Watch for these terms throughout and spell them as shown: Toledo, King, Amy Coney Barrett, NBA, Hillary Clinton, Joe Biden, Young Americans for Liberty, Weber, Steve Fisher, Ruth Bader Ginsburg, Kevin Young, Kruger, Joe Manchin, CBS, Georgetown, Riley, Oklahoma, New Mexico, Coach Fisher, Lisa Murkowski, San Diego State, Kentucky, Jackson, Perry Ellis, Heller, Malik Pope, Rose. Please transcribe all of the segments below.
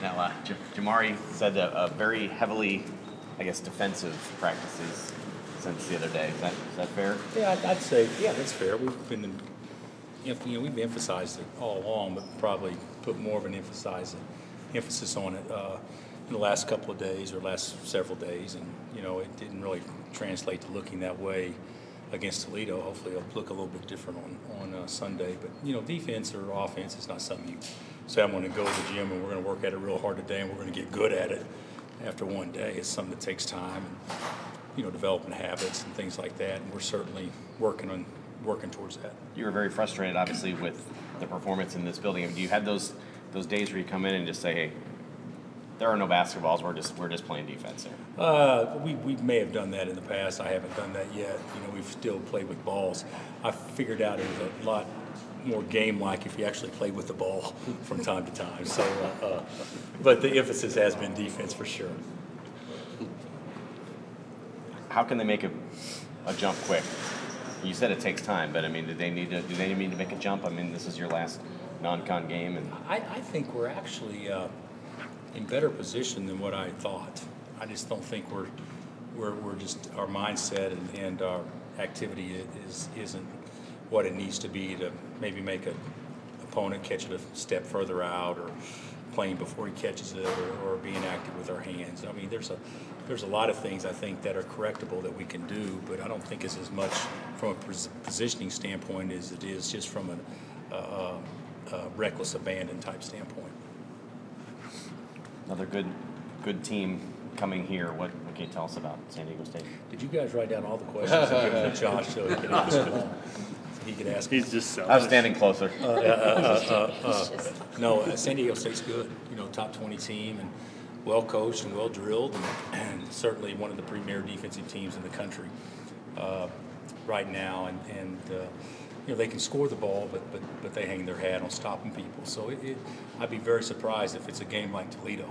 Now, Jamari said a very heavily, I guess, defensive practices since the other day. Is that fair? Yeah, I'd say, yeah, that's fair. We've been, we've emphasized it all along, but probably put more of an emphasis on it in the last couple of days or last several days, and it didn't really translate to looking that way against Toledo. Hopefully, it'll look a little bit different on Sunday. But defense or offense is not something you say, I'm going to go to the gym and we're going to work at it real hard today and we're going to get good at it after one day. It's something that takes time, and developing habits and things like that. And we're certainly working towards that. You were very frustrated, obviously, with the performance in this building. I mean, do you have those days where you come in and just say, hey, there are no basketballs, we're just playing defense here? We may have done that in the past. I haven't done that yet. We've still played with balls. I figured out it was a lot more game-like if you actually played with the ball from time to time. So, but the emphasis has been defense for sure. How can they make a jump quick? You said it takes time, but I mean, do they need to make a jump? I mean, this is your last non-con game, and I think we're actually in better position than what I thought. I just don't think we're just, our mindset and our activity isn't what it needs to be to maybe make an opponent catch it a step further out, or playing before he catches it, or being active with our hands. I mean, there's a lot of things I think that are correctable that we can do, but I don't think it's as much from a positioning standpoint as it is just from a reckless abandon type standpoint. Another good team coming here. What can you tell us about San Diego State? Did you guys write down all the questions and give them to Josh so he could answer them? He could ask. He's just selfish. I was standing closer. No, San Diego State's good. Top 20 team, and well coached and well drilled, and certainly one of the premier defensive teams in the country right now. And they can score the ball, but they hang their hat on stopping people. So I'd be very surprised if it's a game like Toledo.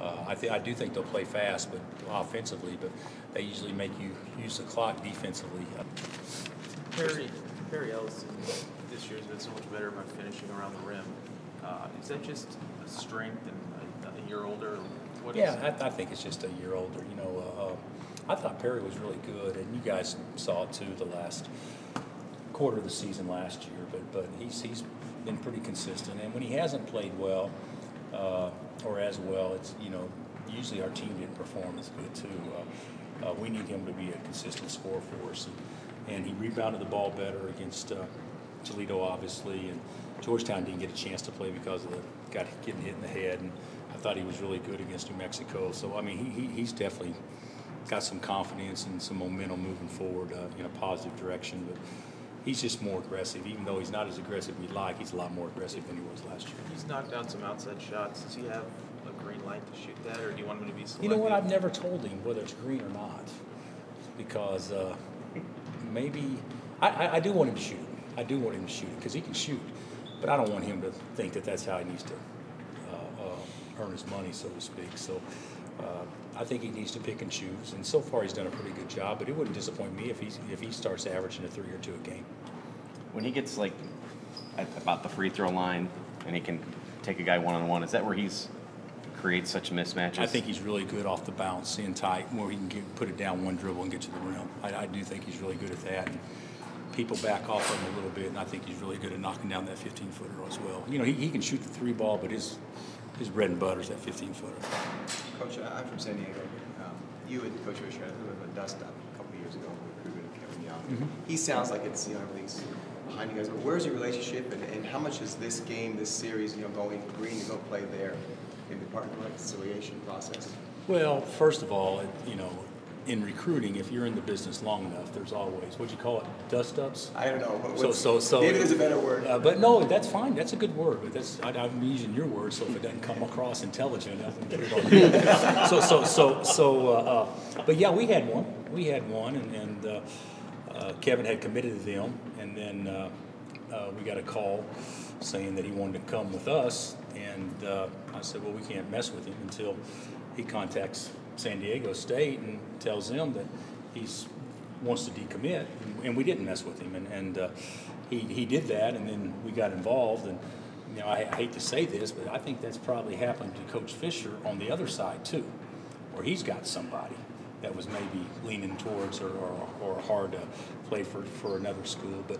I do think they'll play fast, but offensively, but they usually make you use the clock defensively. Perry Ellis this year has been so much better about finishing around the rim. Is that just a strength and a year older? I think it's just a year older. I thought Perry was really good, and you guys saw it too the last quarter of the season last year. But he's been pretty consistent, and when he hasn't played well or as well, it's usually our team didn't perform as good too. We need him to be a consistent scorer for us. And he rebounded the ball better against Toledo, obviously, and Georgetown didn't get a chance to play because of the guy getting hit in the head. And I thought he was really good against New Mexico. So I mean, he's definitely got some confidence and some momentum moving forward in a positive direction. But he's just more aggressive. Even though he's not as aggressive as we'd like, he's a lot more aggressive than he was last year. He's knocked down some outside shots. Does he have a green light to shoot that, or do you want him to be selective? I've never told him whether it's green or not, because. Maybe I do want him to shoot. I do want him to shoot because he can shoot, but I don't want him to think that that's how he needs to earn his money, so to speak. So I think he needs to pick and choose, and so far he's done a pretty good job. But it wouldn't disappoint me if he starts averaging a 3 or 2 a game. When he gets like at about the free throw line and he can take a guy one-on-one, is that where he's creates such mismatches? I think he's really good off the bounce, in tight, where he can put it down one dribble and get to the rim. I do think he's really good at that. And people back off him a little bit, and I think he's really good at knocking down that 15-footer as well. He can shoot the three ball, but his bread and butter is that 15-footer. Coach, I'm from San Diego. You and Coach Fisher had a little bit of a dust-up a couple of years ago with Kruger and Kevin Young. Mm-hmm. He sounds like it's everything's behind you guys. But where's your relationship, and how much is this game, this series, going green to go play there? In the part of the reconciliation process? Well, first of all, in recruiting, if you're in the business long enough, there's always, what do you call it, dust-ups? I don't know. So maybe there's a better word. But no, that's fine. That's a good word. But I'm using your word, so if it doesn't come across intelligent, I think it's all but yeah, we had one, and Kevin had committed to them, and then we got a call saying that he wanted to come with us, and I said, well, we can't mess with him until he contacts San Diego State and tells them that he wants to decommit, and we didn't mess with him, and he did that, and then we got involved, and you know, I hate to say this, but I think that's probably happened to Coach Fisher on the other side too, where he's got somebody that was maybe leaning towards or hard to play for another school. But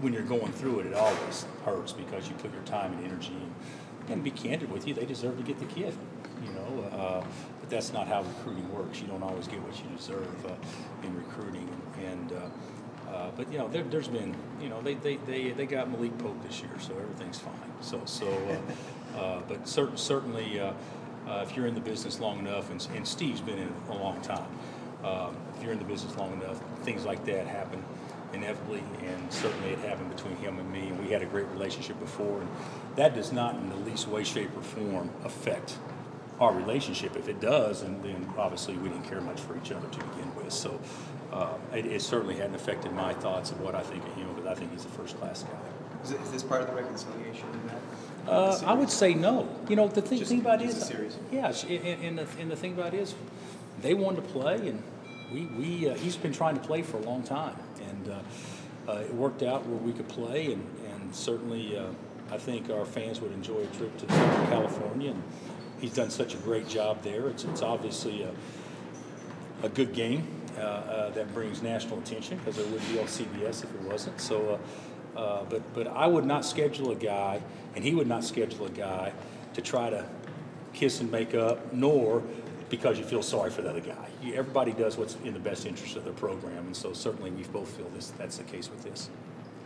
when you're going through it, it always hurts because you put your time and energy in. And be candid with you, they deserve to get the kid, you know. But that's not how recruiting works. You don't always get what you deserve in recruiting. And but you know, there's been, you know, they got Malik Pope this year, so everything's fine. But certainly. If you're in the business long enough, and Steve's been in it a long time, if you're in the business long enough, things like that happen inevitably, and certainly it happened between him and me. We had a great relationship before, and that does not in the least way, shape, or form affect our relationship. If it does, and then obviously we didn't care much for each other to begin with. So it certainly hadn't affected my thoughts of what I think of him, because I think he's a first-class guy. Is this part of the reconciliation in that? I would say no. You know, the thing about it is, the thing about it is, they wanted to play, and we he's been trying to play for a long time, and it worked out where we could play, and certainly I think our fans would enjoy a trip to Southern California, and he's done such a great job there. It's obviously a good game that brings national attention, because it wouldn't be on CBS if it wasn't. So. But I would not schedule a guy, and he would not schedule a guy to try to kiss and make up, nor because you feel sorry for the other guy. Everybody does what's in the best interest of their program, and so certainly we both feel that's the case with this.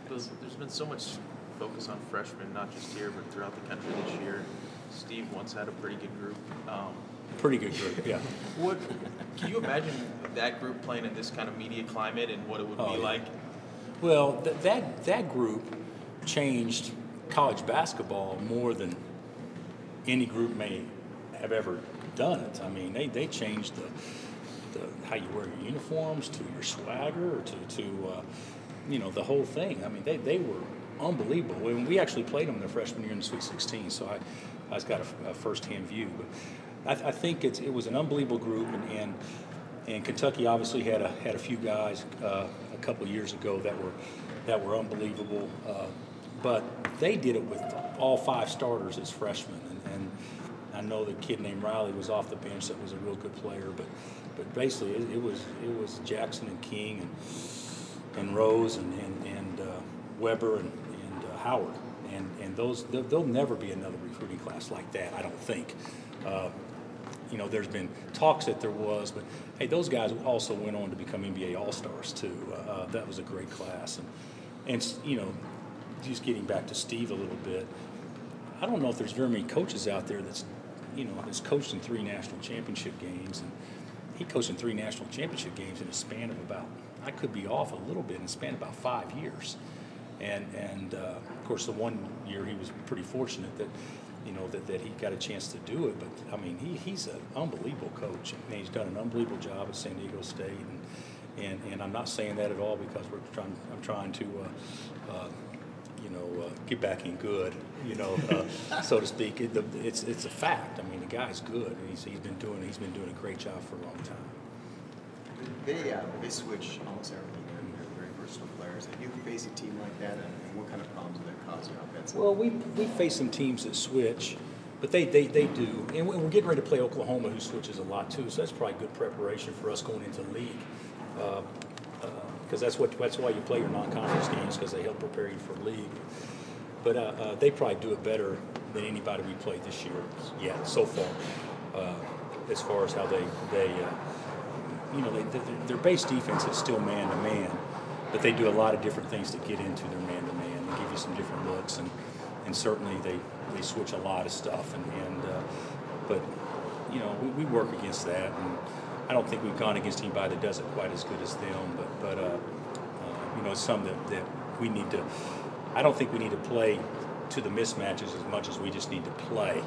There's been so much focus on freshmen, not just here, but throughout the country this year. Steve once had a pretty good group. Pretty good group, yeah. Can you imagine that group playing in this kind of media climate and what it would be like? Well, that group changed college basketball more than any group may have ever done it. I mean, they changed the how you wear your uniforms, to your swagger, to you know, the whole thing. I mean, they were unbelievable. And we actually played them their freshman year in the Sweet 16, so I just got a first-hand view. But I think it was an unbelievable group, and Kentucky obviously had a few guys a couple of years ago that were unbelievable, but they did it with all five starters as freshmen, and I know the kid named Riley was off the bench that was a real good player, but basically it was Jackson and King and Rose and Weber and Howard, and those, there'll never be another recruiting class like that, I don't think. You know, there's been talks that there was, but hey, those guys also went on to become NBA All-Stars too. That was a great class, and you know, just getting back to Steve a little bit, I don't know if there's very many coaches out there that's coached in three national championship games, and he coached in three national championship games in a span of about, I could be off a little bit, in a span of about 5 years, and of course the one year he was pretty fortunate that, you know, that he got a chance to do it, but I mean, he's an unbelievable coach, and he's done an unbelievable job at San Diego State, and I'm not saying that at all, because I'm trying to get back in good, you know, so to speak. It's a fact. I mean, the guy's good, and he's been doing a great job for a long time. They switch almost everything. They're very versatile players. If you face a team like that, and what kind of problems do they cause you offensively? Well, we face some teams that switch, but they do. And we're getting ready to play Oklahoma, who switches a lot too, so that's probably good preparation for us going into the league. Because that's why you play your non-conference games, because they help prepare you for league. But they probably do it better than anybody we played this year yet, so far, as far as how their base defense is still man-to-man, but they do a lot of different things to get into their man-to-man. They give you some different looks, and certainly they switch a lot of stuff. But you know, we work against that, and I don't think we've gone against anybody that does it quite as good as them. But you know, it's something that we need to. I don't think we need to play to the mismatches as much as we just need to play,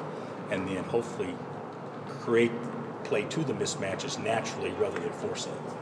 and then hopefully play to the mismatches naturally rather than force it.